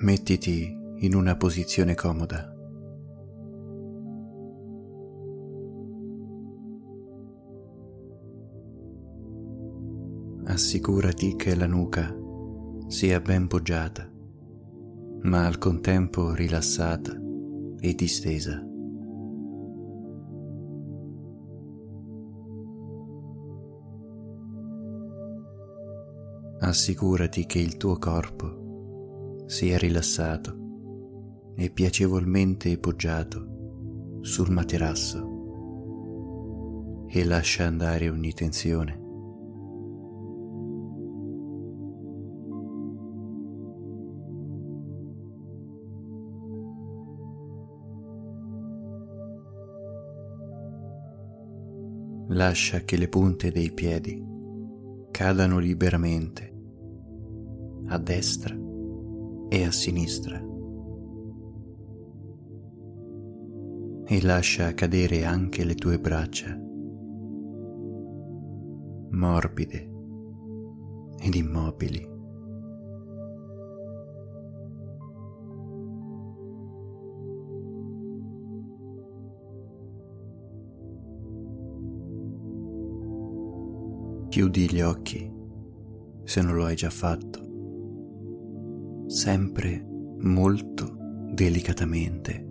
Mettiti in una posizione comoda. Assicurati che la nuca sia ben poggiata, ma al contempo rilassata e distesa. Assicurati che il tuo corpo sia rilassato e piacevolmente poggiato sul materasso e lascia andare ogni tensione. Lascia che le punte dei piedi cadano liberamente a destra e a sinistra e lascia cadere anche le tue braccia, morbide ed immobili. Chiudi gli occhi, se non lo hai già fatto, sempre molto delicatamente.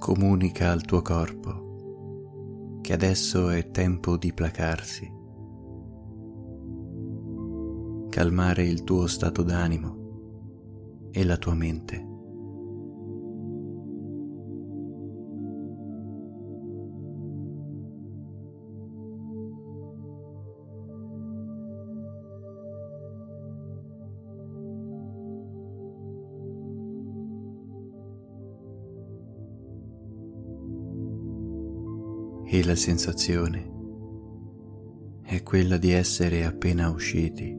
Comunica al tuo corpo che adesso è tempo di placarsi, calmare il tuo stato d'animo e la tua mente. E la sensazione è quella di essere appena usciti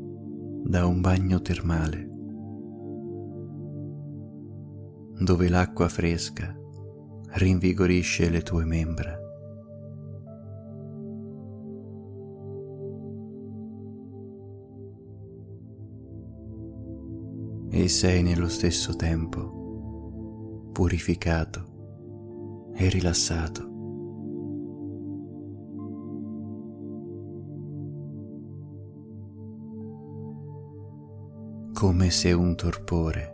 da un bagno termale, dove l'acqua fresca rinvigorisce le tue membra. E sei nello stesso tempo purificato e rilassato. Come se un torpore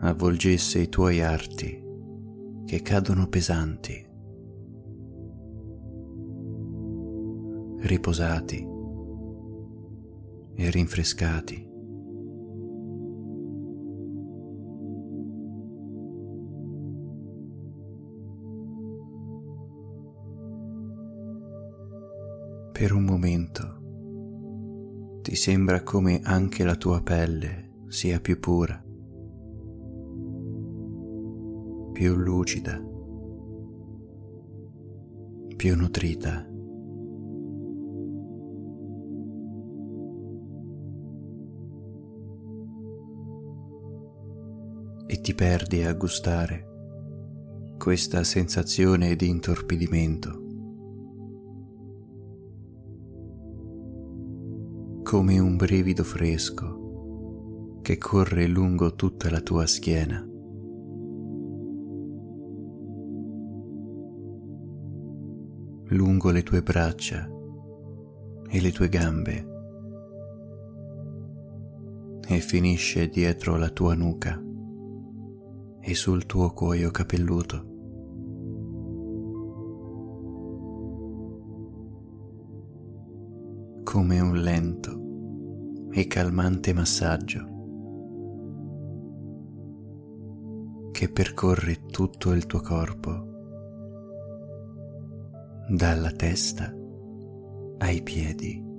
avvolgesse i tuoi arti che cadono pesanti, riposati e rinfrescati. Per un momento ti sembra come anche la tua pelle sia più pura, più lucida, più nutrita. E ti perdi a gustare questa sensazione di intorpidimento, come un brivido fresco che corre lungo tutta la tua schiena. Lungo le tue braccia e le tue gambe e finisce dietro la tua nuca e sul tuo cuoio capelluto. Come un lento e calmante massaggio che percorre tutto il tuo corpo, dalla testa ai piedi.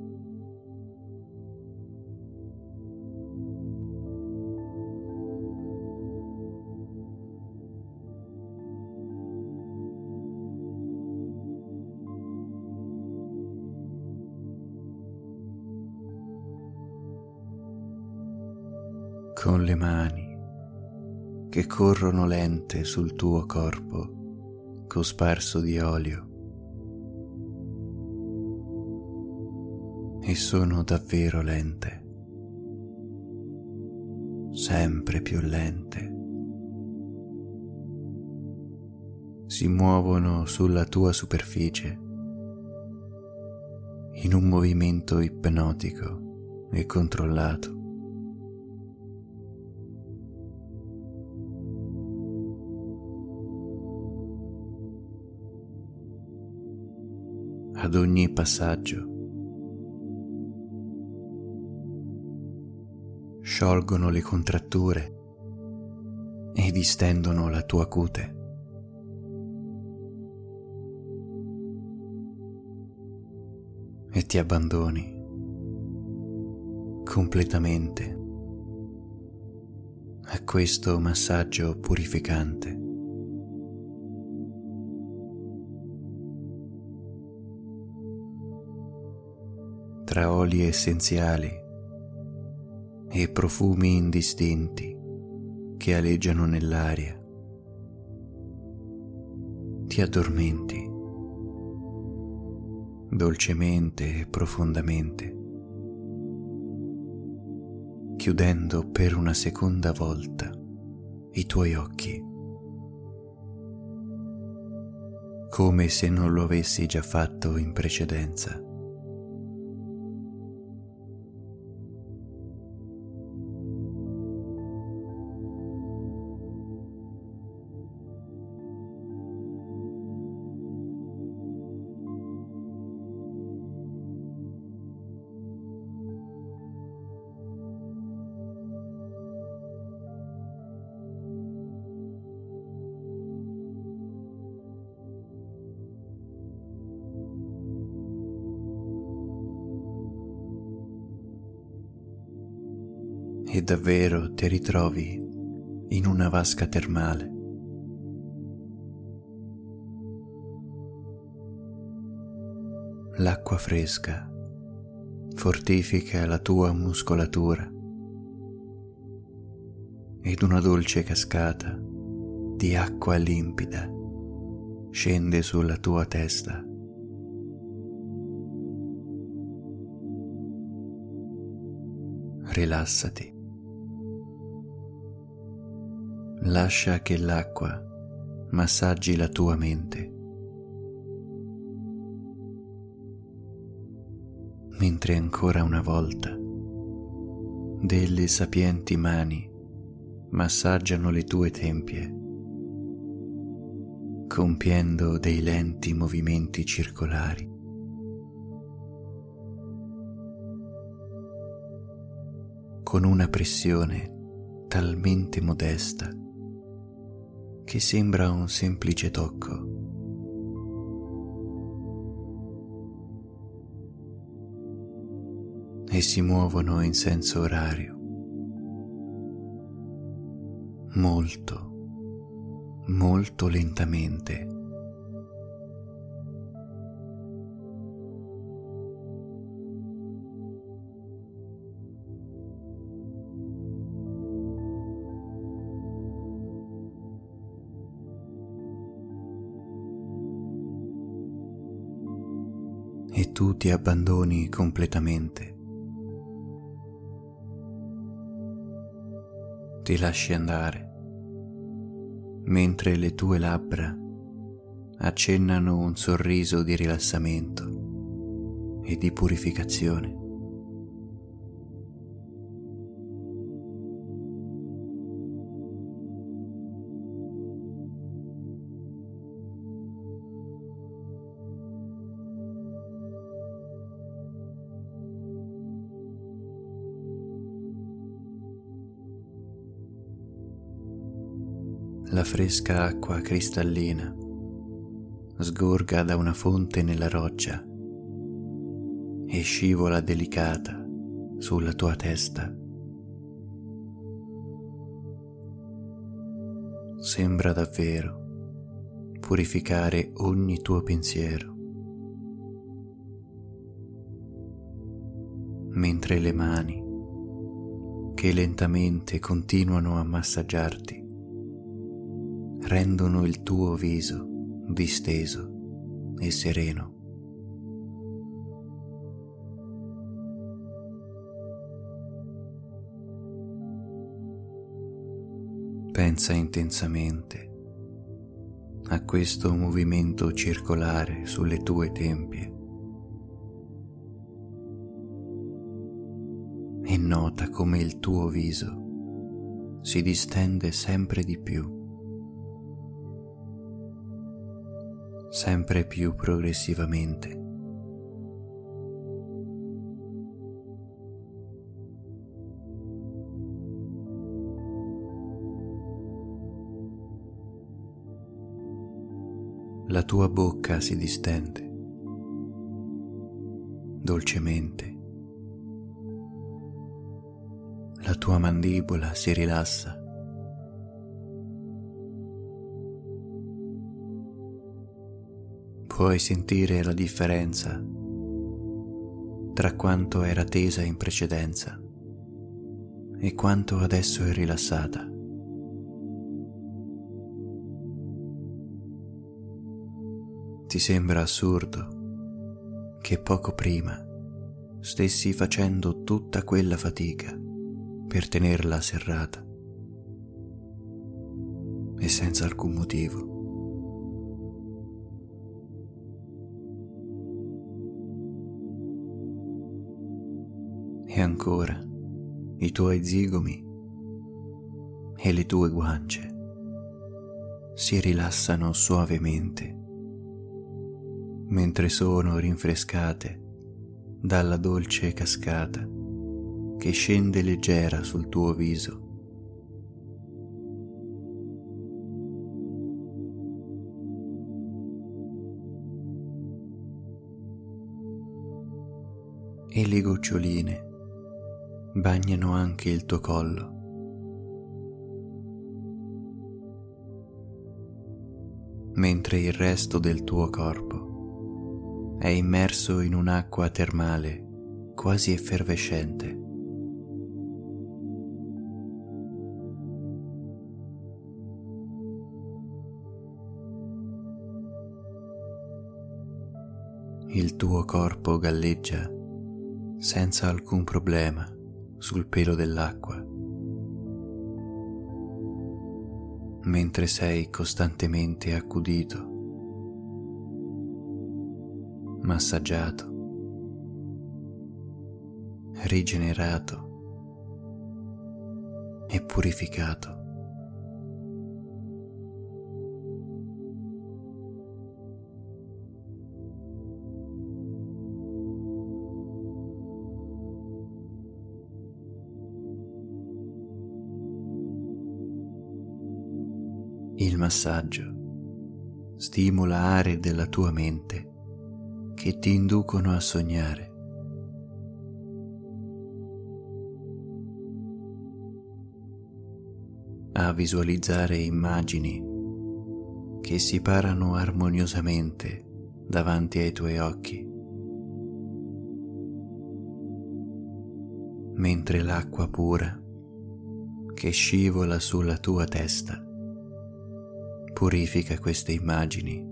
Con le mani che corrono lente sul tuo corpo cosparso di olio e sono davvero lente, sempre più lente. Si muovono sulla tua superficie in un movimento ipnotico e controllato. Ad ogni passaggio sciolgono le contratture e distendono la tua cute. E ti abbandoni completamente a questo massaggio purificante. Tra oli essenziali e profumi indistinti che aleggiano nell'aria, ti addormenti dolcemente e profondamente, chiudendo per una seconda volta i tuoi occhi, come se non lo avessi già fatto in precedenza. E davvero ti ritrovi in una vasca termale. L'acqua fresca fortifica la tua muscolatura ed una dolce cascata di acqua limpida scende sulla tua testa. Rilassati. Lascia che l'acqua massaggi la tua mente, mentre ancora una volta delle sapienti mani massaggiano le tue tempie, compiendo dei lenti movimenti circolari. Con una pressione talmente modesta che sembra un semplice tocco. E si muovono in senso orario, molto, molto lentamente. E tu ti abbandoni completamente, ti lasci andare, mentre le tue labbra accennano un sorriso di rilassamento e di purificazione. La fresca acqua cristallina sgorga da una fonte nella roccia e scivola delicata sulla tua testa. Sembra davvero purificare ogni tuo pensiero, mentre le mani che lentamente continuano a massaggiarti rendono il tuo viso disteso e sereno. Pensa intensamente a questo movimento circolare sulle tue tempie e nota come il tuo viso si distende sempre di più, sempre più progressivamente. La tua bocca si distende dolcemente, la tua mandibola si rilassa, puoi sentire la differenza tra quanto era tesa in precedenza e quanto adesso è rilassata. Ti sembra assurdo che poco prima stessi facendo tutta quella fatica per tenerla serrata e senza alcun motivo. E ancora i tuoi zigomi e le tue guance si rilassano suavemente mentre sono rinfrescate dalla dolce cascata che scende leggera sul tuo viso. E le goccioline bagnano anche il tuo collo. Mentre il resto del tuo corpo è immerso in un'acqua termale quasi effervescente. Il tuo corpo galleggia senza alcun problema sul pelo dell'acqua, mentre sei costantemente accudito, massaggiato, rigenerato e purificato. Il massaggio stimola aree della tua mente che ti inducono a sognare. A visualizzare immagini che si parano armoniosamente davanti ai tuoi occhi, mentre l'acqua pura che scivola sulla tua testa purifica queste immagini.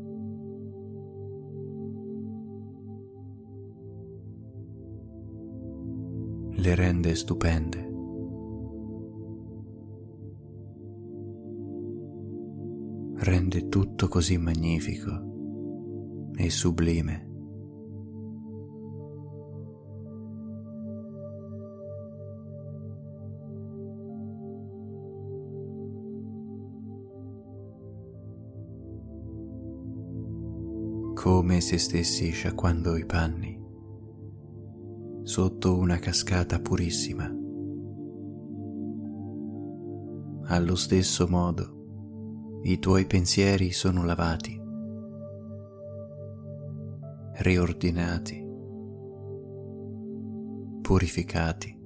Le rende stupende. Rende tutto così magnifico e sublime. Come se stessi sciacquando i panni sotto una cascata purissima. Allo stesso modo, i tuoi pensieri sono lavati, riordinati, purificati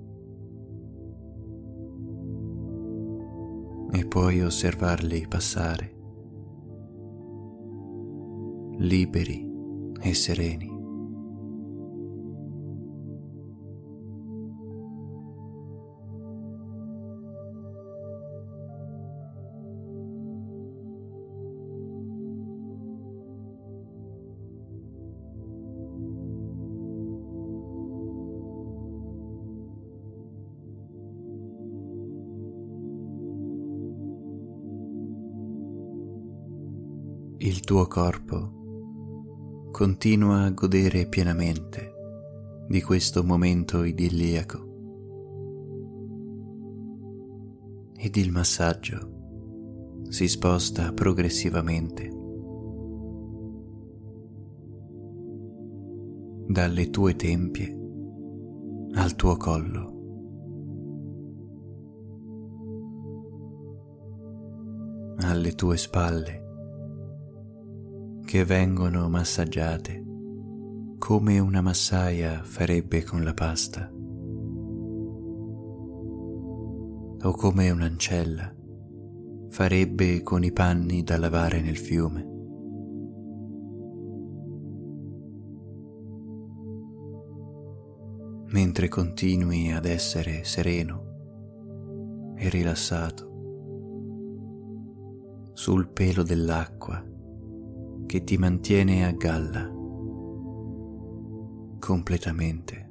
e puoi osservarli passare, liberi e sereni. il tuo corpo continua a godere pienamente di questo momento idilliaco. Ed il massaggio si sposta progressivamente dalle tue tempie al tuo collo. Alle tue spalle, che vengono massaggiate come una massaia farebbe con la pasta o come un'ancella farebbe con i panni da lavare nel fiume. Mentre continui ad essere sereno e rilassato sul pelo dell'acqua che ti mantiene a galla completamente.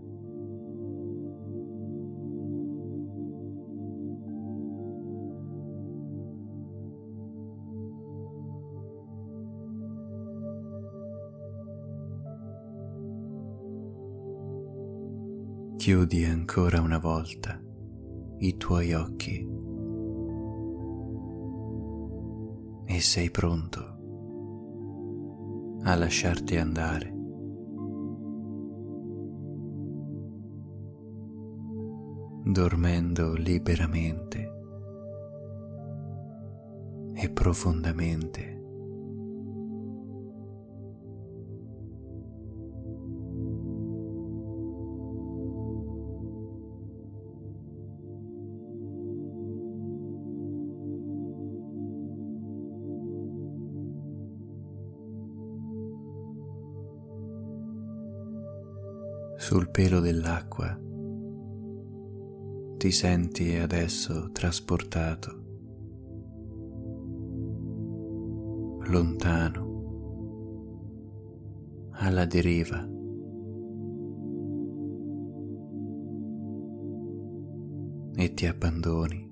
Chiudi ancora una volta i tuoi occhi e sei pronto a lasciarti andare. Dormendo liberamente e profondamente. Sul pelo dell'acqua ti senti adesso trasportato lontano, alla deriva, e ti abbandoni,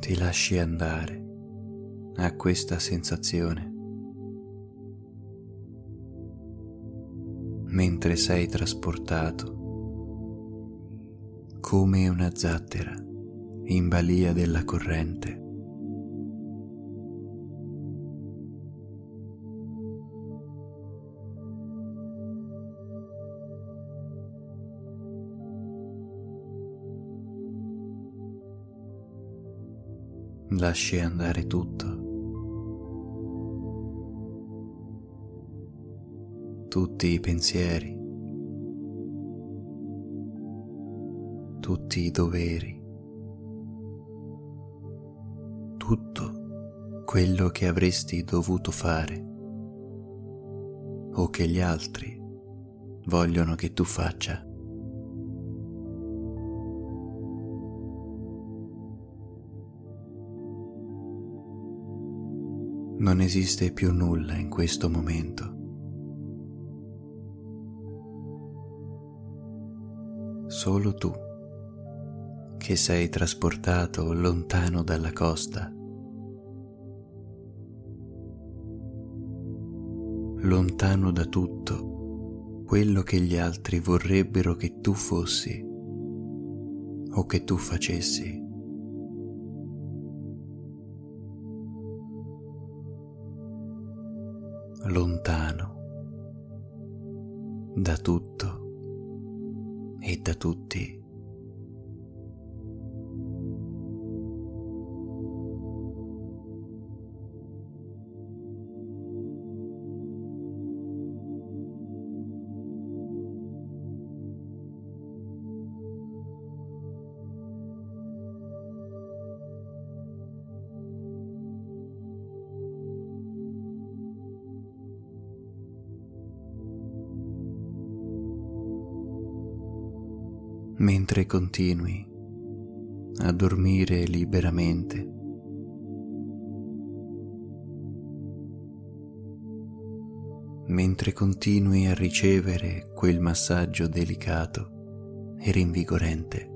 ti lasci andare a questa sensazione. Mentre sei trasportato come una zattera in balia della corrente. Lasci andare tutto. Tutti i pensieri, tutti i doveri, tutto quello che avresti dovuto fare o che gli altri vogliono che tu faccia. Non esiste più nulla in questo momento. Solo tu, che sei trasportato lontano dalla costa, lontano da tutto quello che gli altri vorrebbero che tu fossi o che tu facessi. Lontano da tutto e da tutti. Mentre continui a dormire liberamente, mentre continui a ricevere quel massaggio delicato e rinvigorente,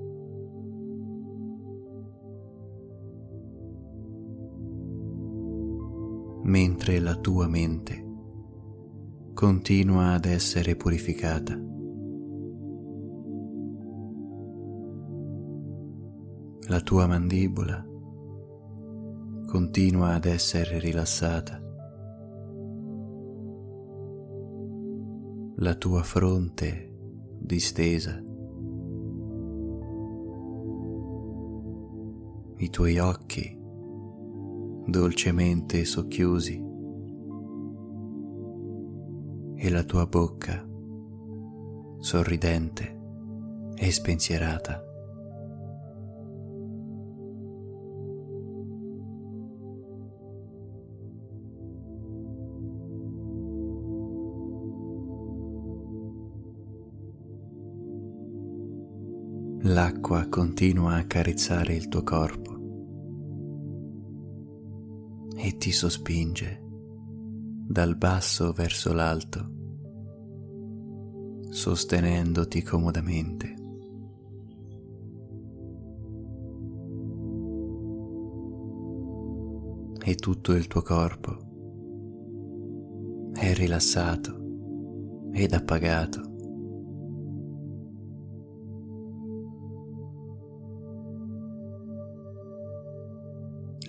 mentre la tua mente continua ad essere purificata. La tua mandibola continua ad essere rilassata. La tua fronte distesa. I tuoi occhi dolcemente socchiusi. E la tua bocca sorridente e spensierata. L'acqua continua a accarezzare il tuo corpo e ti sospinge dal basso verso l'alto, sostenendoti comodamente. E tutto il tuo corpo è rilassato ed appagato.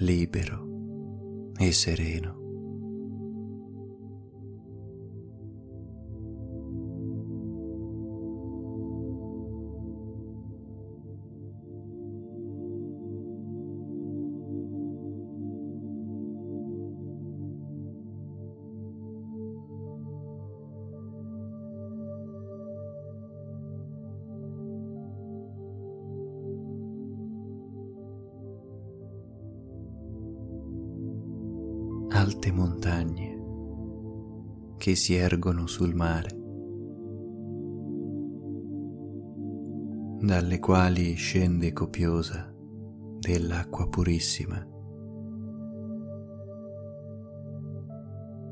Libero e sereno. Alte montagne che si ergono sul mare, dalle quali scende copiosa dell'acqua purissima.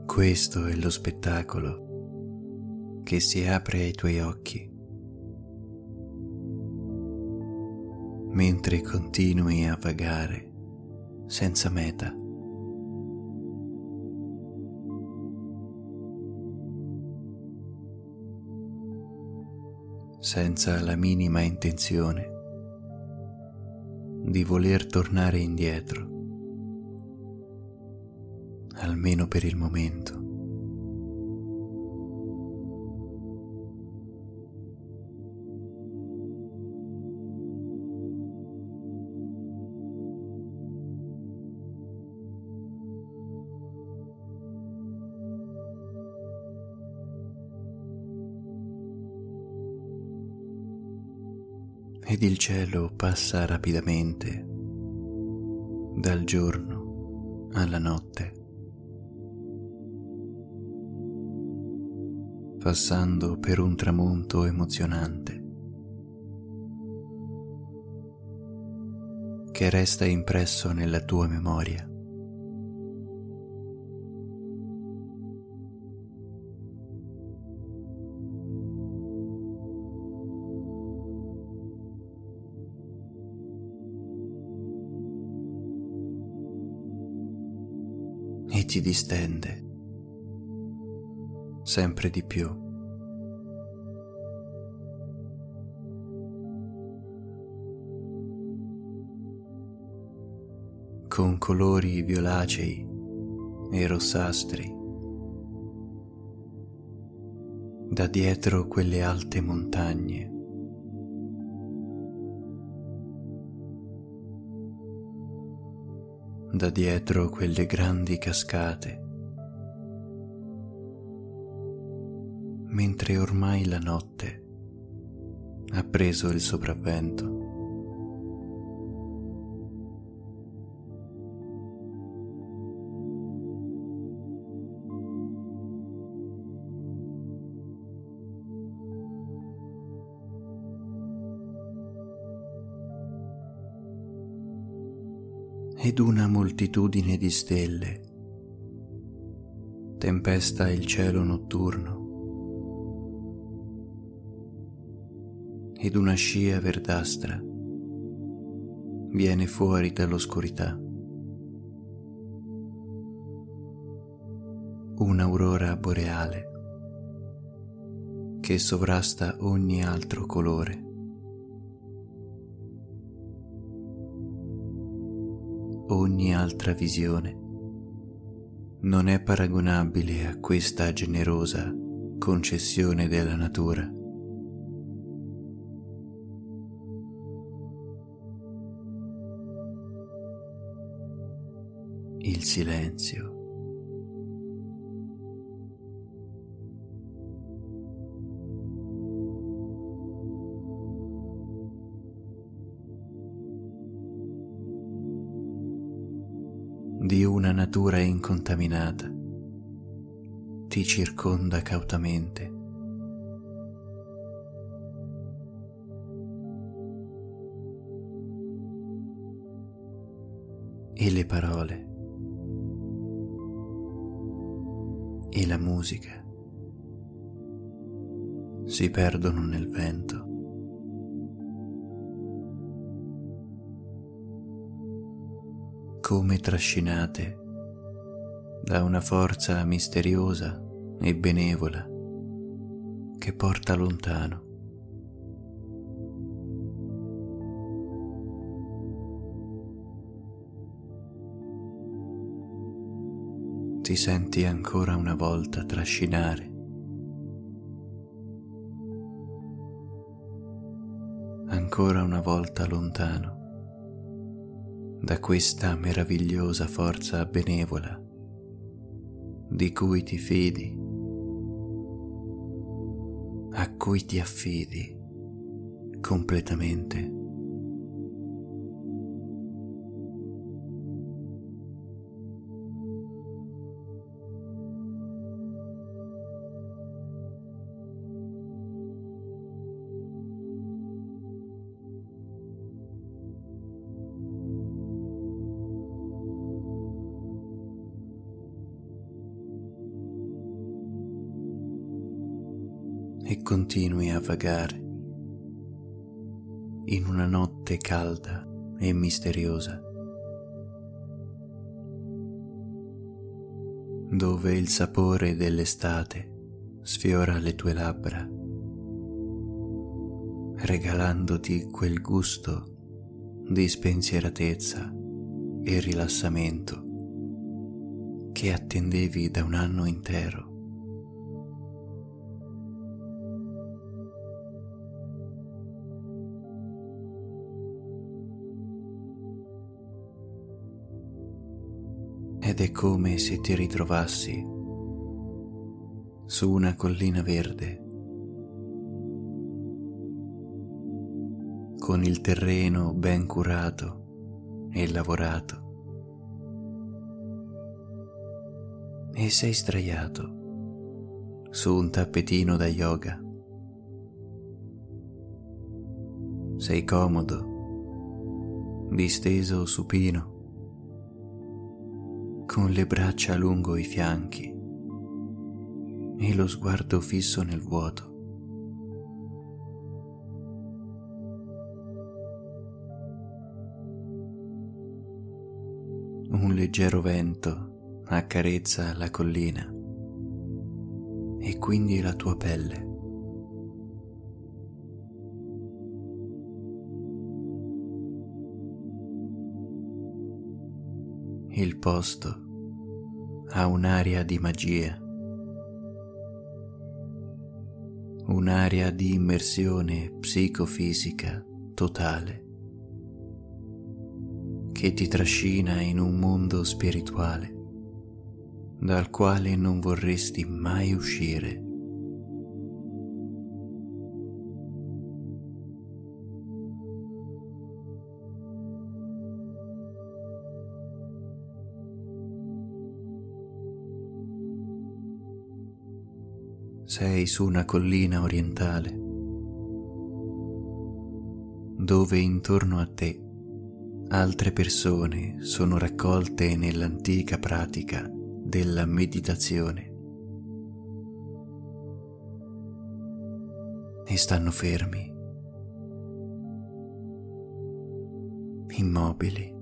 Questo è lo spettacolo che si apre ai tuoi occhi, mentre continui a vagare senza meta. Senza la minima intenzione di voler tornare indietro, almeno per il momento. Ed il cielo passa rapidamente dal giorno alla notte, passando per un tramonto emozionante che resta impresso nella tua memoria. Ti distende sempre di più con colori violacei e rossastri da dietro quelle alte montagne. Da dietro quelle grandi cascate, mentre ormai la notte ha preso il sopravvento. Ed una moltitudine di stelle tempesta il cielo notturno, ed una scia verdastra viene fuori dall'oscurità. un'aurora boreale che sovrasta ogni altro colore. Ogni altra visione non è paragonabile a questa generosa concessione della natura. Il silenzio. Di una natura incontaminata, ti circonda cautamente. E le parole, e la musica si perdono nel vento. Come trascinate da una forza misteriosa e benevola che porta lontano. Ti senti ancora una volta trascinare, ancora una volta lontano da questa meravigliosa forza benevola di cui ti fidi, a cui ti affidi completamente. E continui a vagare in una notte calda e misteriosa, dove il sapore dell'estate sfiora le tue labbra, regalandoti quel gusto di spensieratezza e rilassamento che attendevi da un anno intero. Ed è come se ti ritrovassi su una collina verde, con il terreno ben curato e lavorato, e sei sdraiato su un tappetino da yoga. Sei comodo, disteso supino, con le braccia lungo i fianchi e lo sguardo fisso nel vuoto. Un leggero vento accarezza la collina e quindi la tua pelle. Il posto ha un'aria di magia, un'aria di immersione psicofisica totale, che ti trascina in un mondo spirituale dal quale non vorresti mai uscire. Sei su una collina orientale, dove intorno a te altre persone sono raccolte nell'antica pratica della meditazione e stanno fermi, immobili,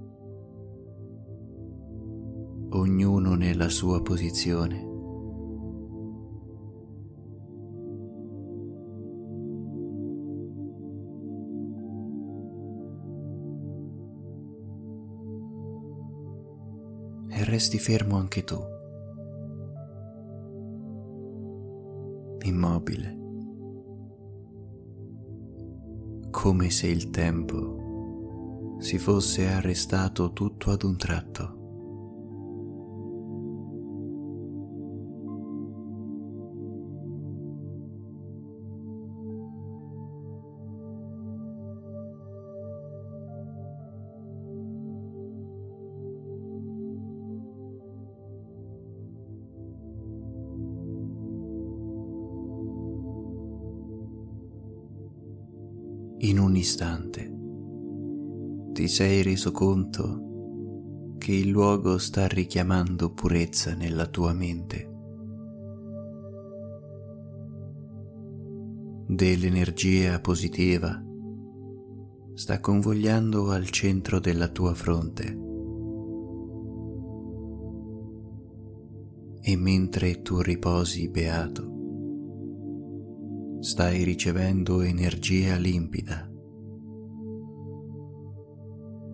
ognuno nella sua posizione. e resti fermo anche tu, immobile, come se il tempo si fosse arrestato tutto ad un tratto. In un istante ti sei reso conto che il luogo sta richiamando purezza nella tua mente. Dell'energia positiva sta convogliando al centro della tua fronte. E mentre tu riposi beato, stai ricevendo energia limpida,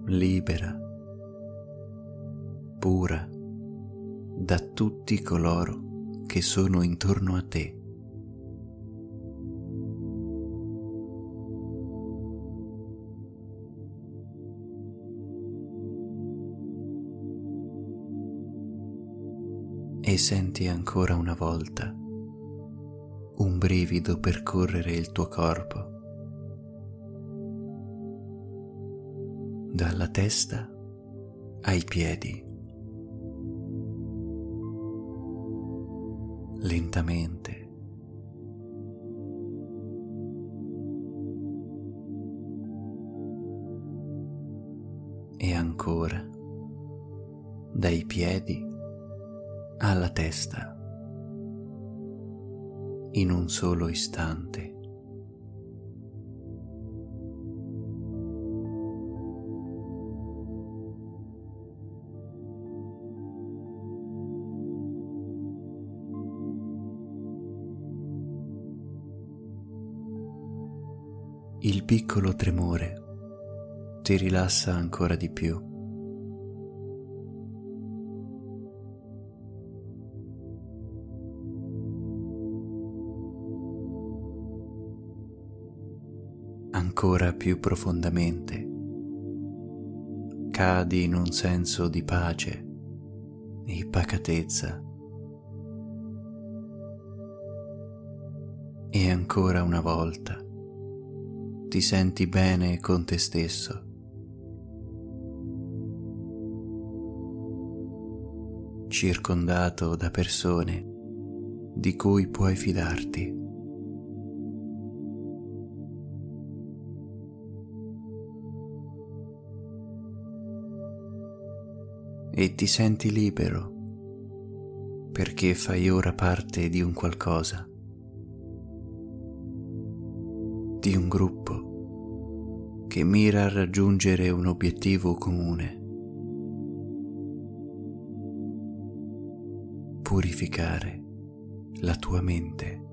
libera, pura, da tutti coloro che sono intorno a te. E senti ancora una volta un brivido percorrere il tuo corpo, dalla testa ai piedi. Lentamente e ancora dai piedi alla testa. In un solo istante. Il piccolo tremore ti rilassa ancora di più. Ancora più profondamente, cadi in un senso di pace e pacatezza. E ancora una volta ti senti bene con te stesso. Circondato da persone di cui puoi fidarti. E ti senti libero, perché fai ora parte di un qualcosa, di un gruppo che mira a raggiungere un obiettivo comune, purificare la tua mente.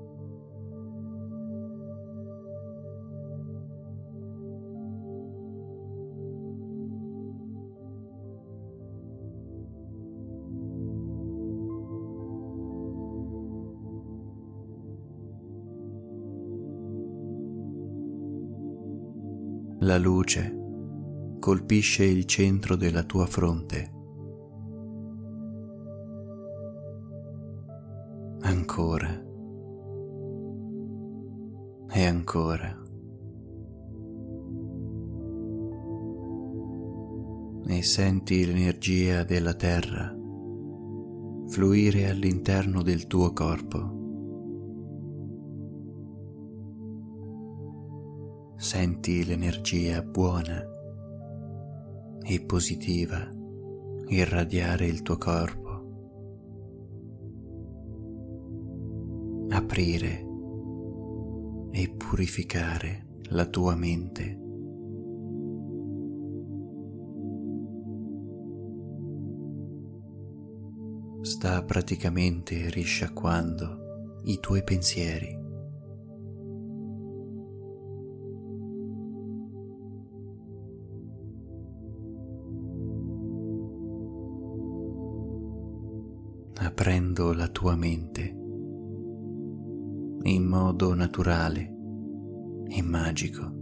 La luce colpisce il centro della tua fronte. Ancora e ancora. E senti l'energia della terra fluire all'interno del tuo corpo. Senti l'energia buona e positiva irradiare il tuo corpo, aprire e purificare la tua mente. Sta praticamente risciacquando i tuoi pensieri. aprendo la tua mente. In modo naturale e magico.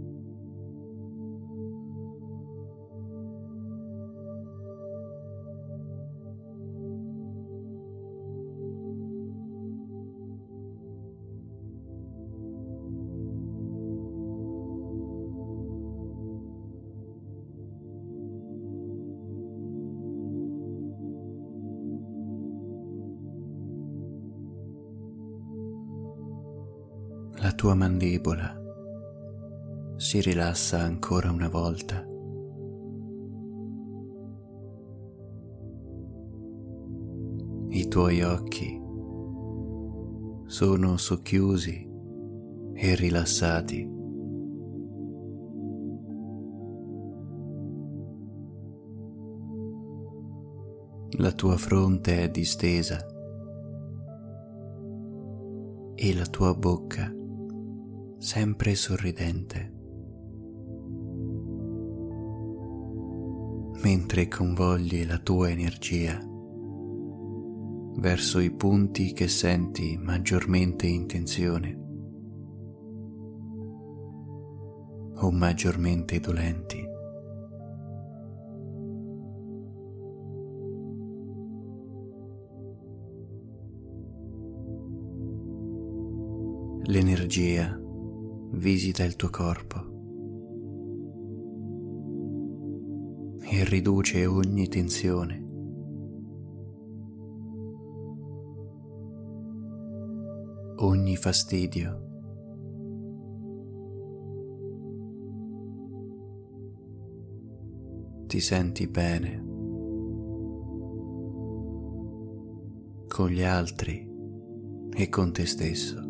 La tua mandibola si rilassa ancora una volta. I tuoi occhi sono socchiusi e rilassati. La tua fronte è distesa e la tua bocca sempre sorridente, mentre convogli la tua energia verso i punti che senti maggiormente in tensione o maggiormente dolenti. L'energia visita il tuo corpo e riduce ogni tensione. Ogni fastidio. Ti senti bene con gli altri e con te stesso.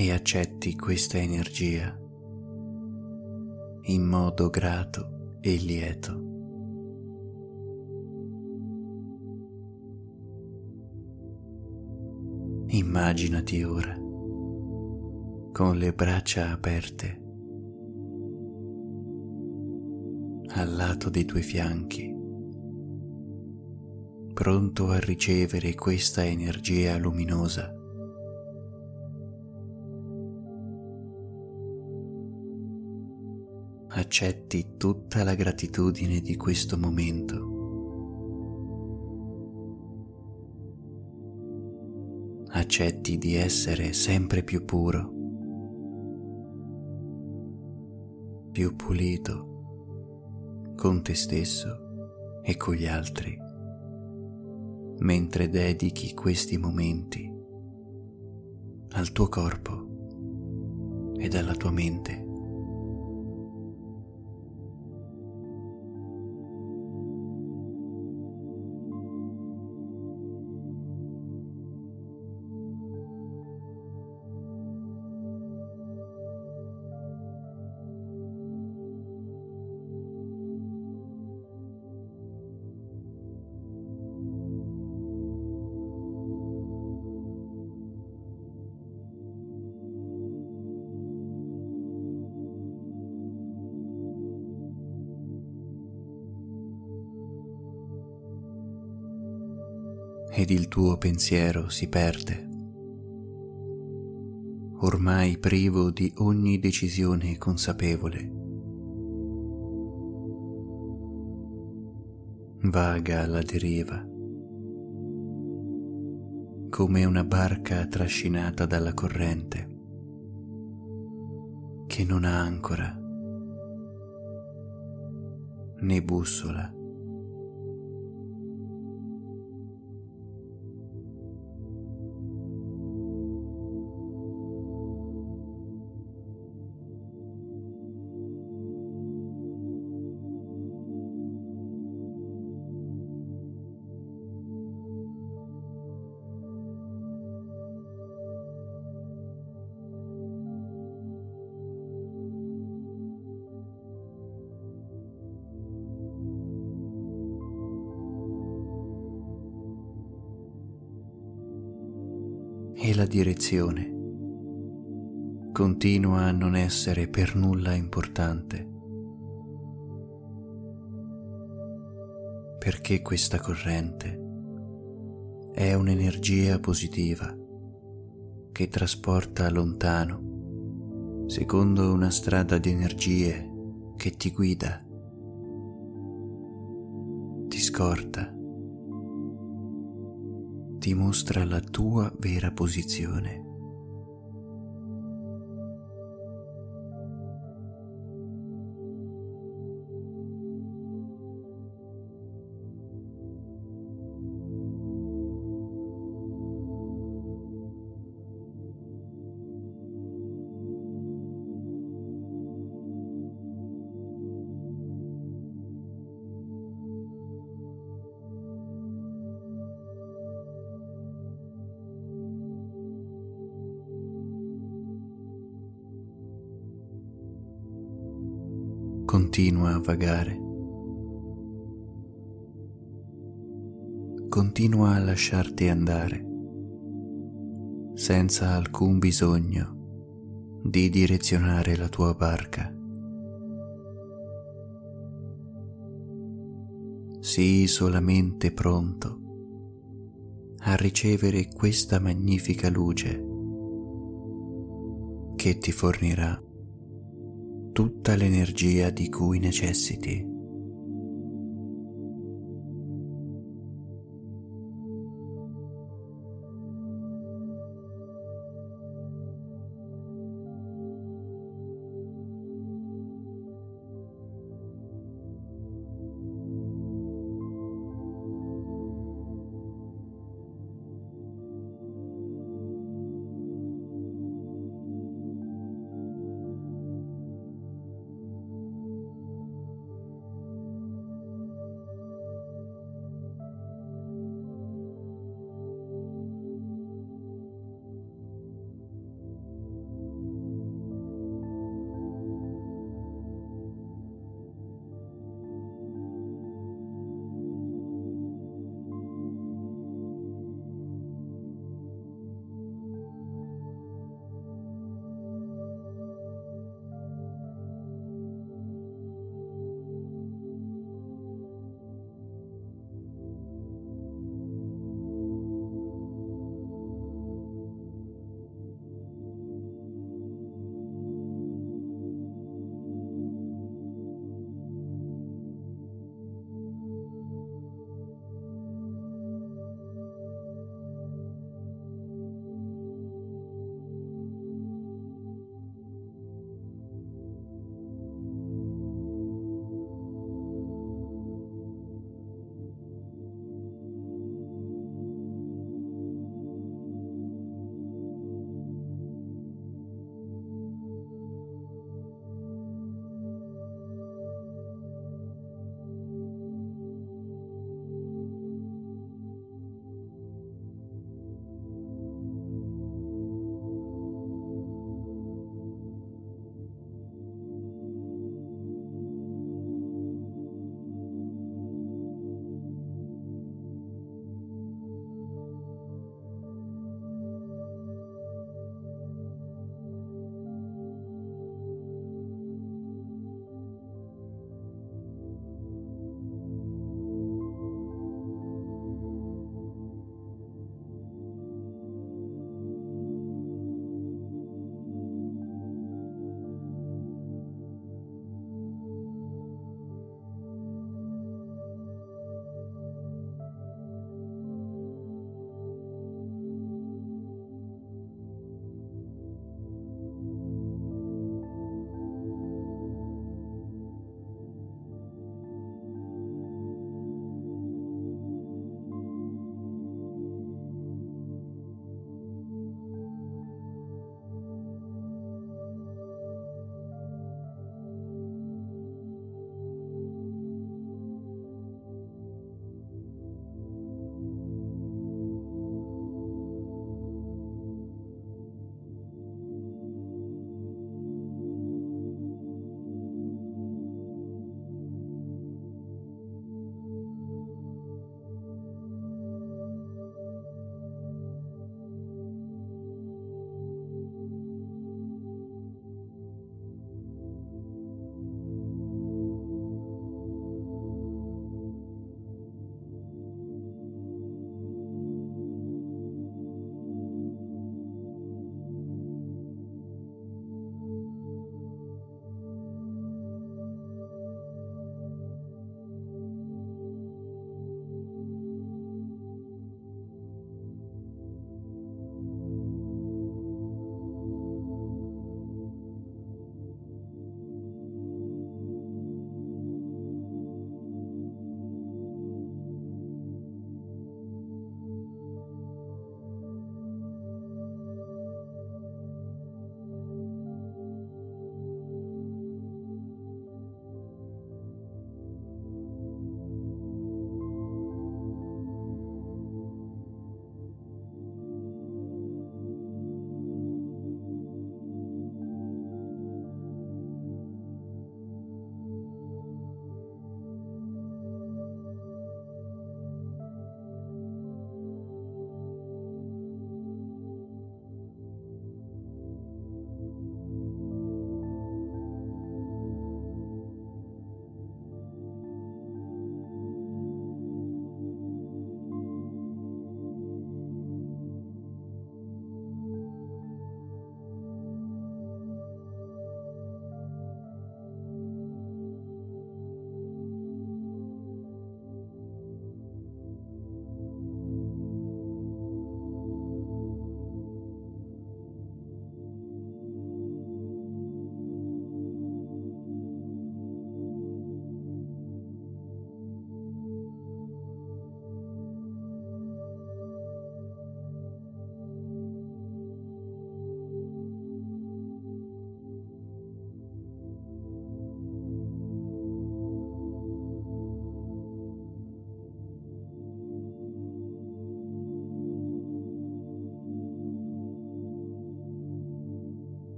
E accetti questa energia in modo grato e lieto. Immaginati ora con le braccia aperte al lato dei tuoi fianchi, pronto a ricevere questa energia luminosa. Accetti tutta la gratitudine di questo momento. Accetti di essere sempre più puro, più pulito con te stesso e con gli altri, mentre dedichi questi momenti al tuo corpo e alla tua mente. Ed il tuo pensiero si perde, ormai privo di ogni decisione consapevole. Vaga alla deriva, come una barca trascinata dalla corrente, che non ha ancora, né bussola. E la direzione continua a non essere per nulla importante. perché questa corrente è un'energia positiva che trasporta lontano secondo una strada di energie che ti guida, ti scorta, ti mostra la tua vera posizione. Continua a vagare, continua a lasciarti andare, senza alcun bisogno di direzionare la tua barca. Sii solamente pronto a ricevere questa magnifica luce che ti fornirà tutta l'energia di cui necessiti.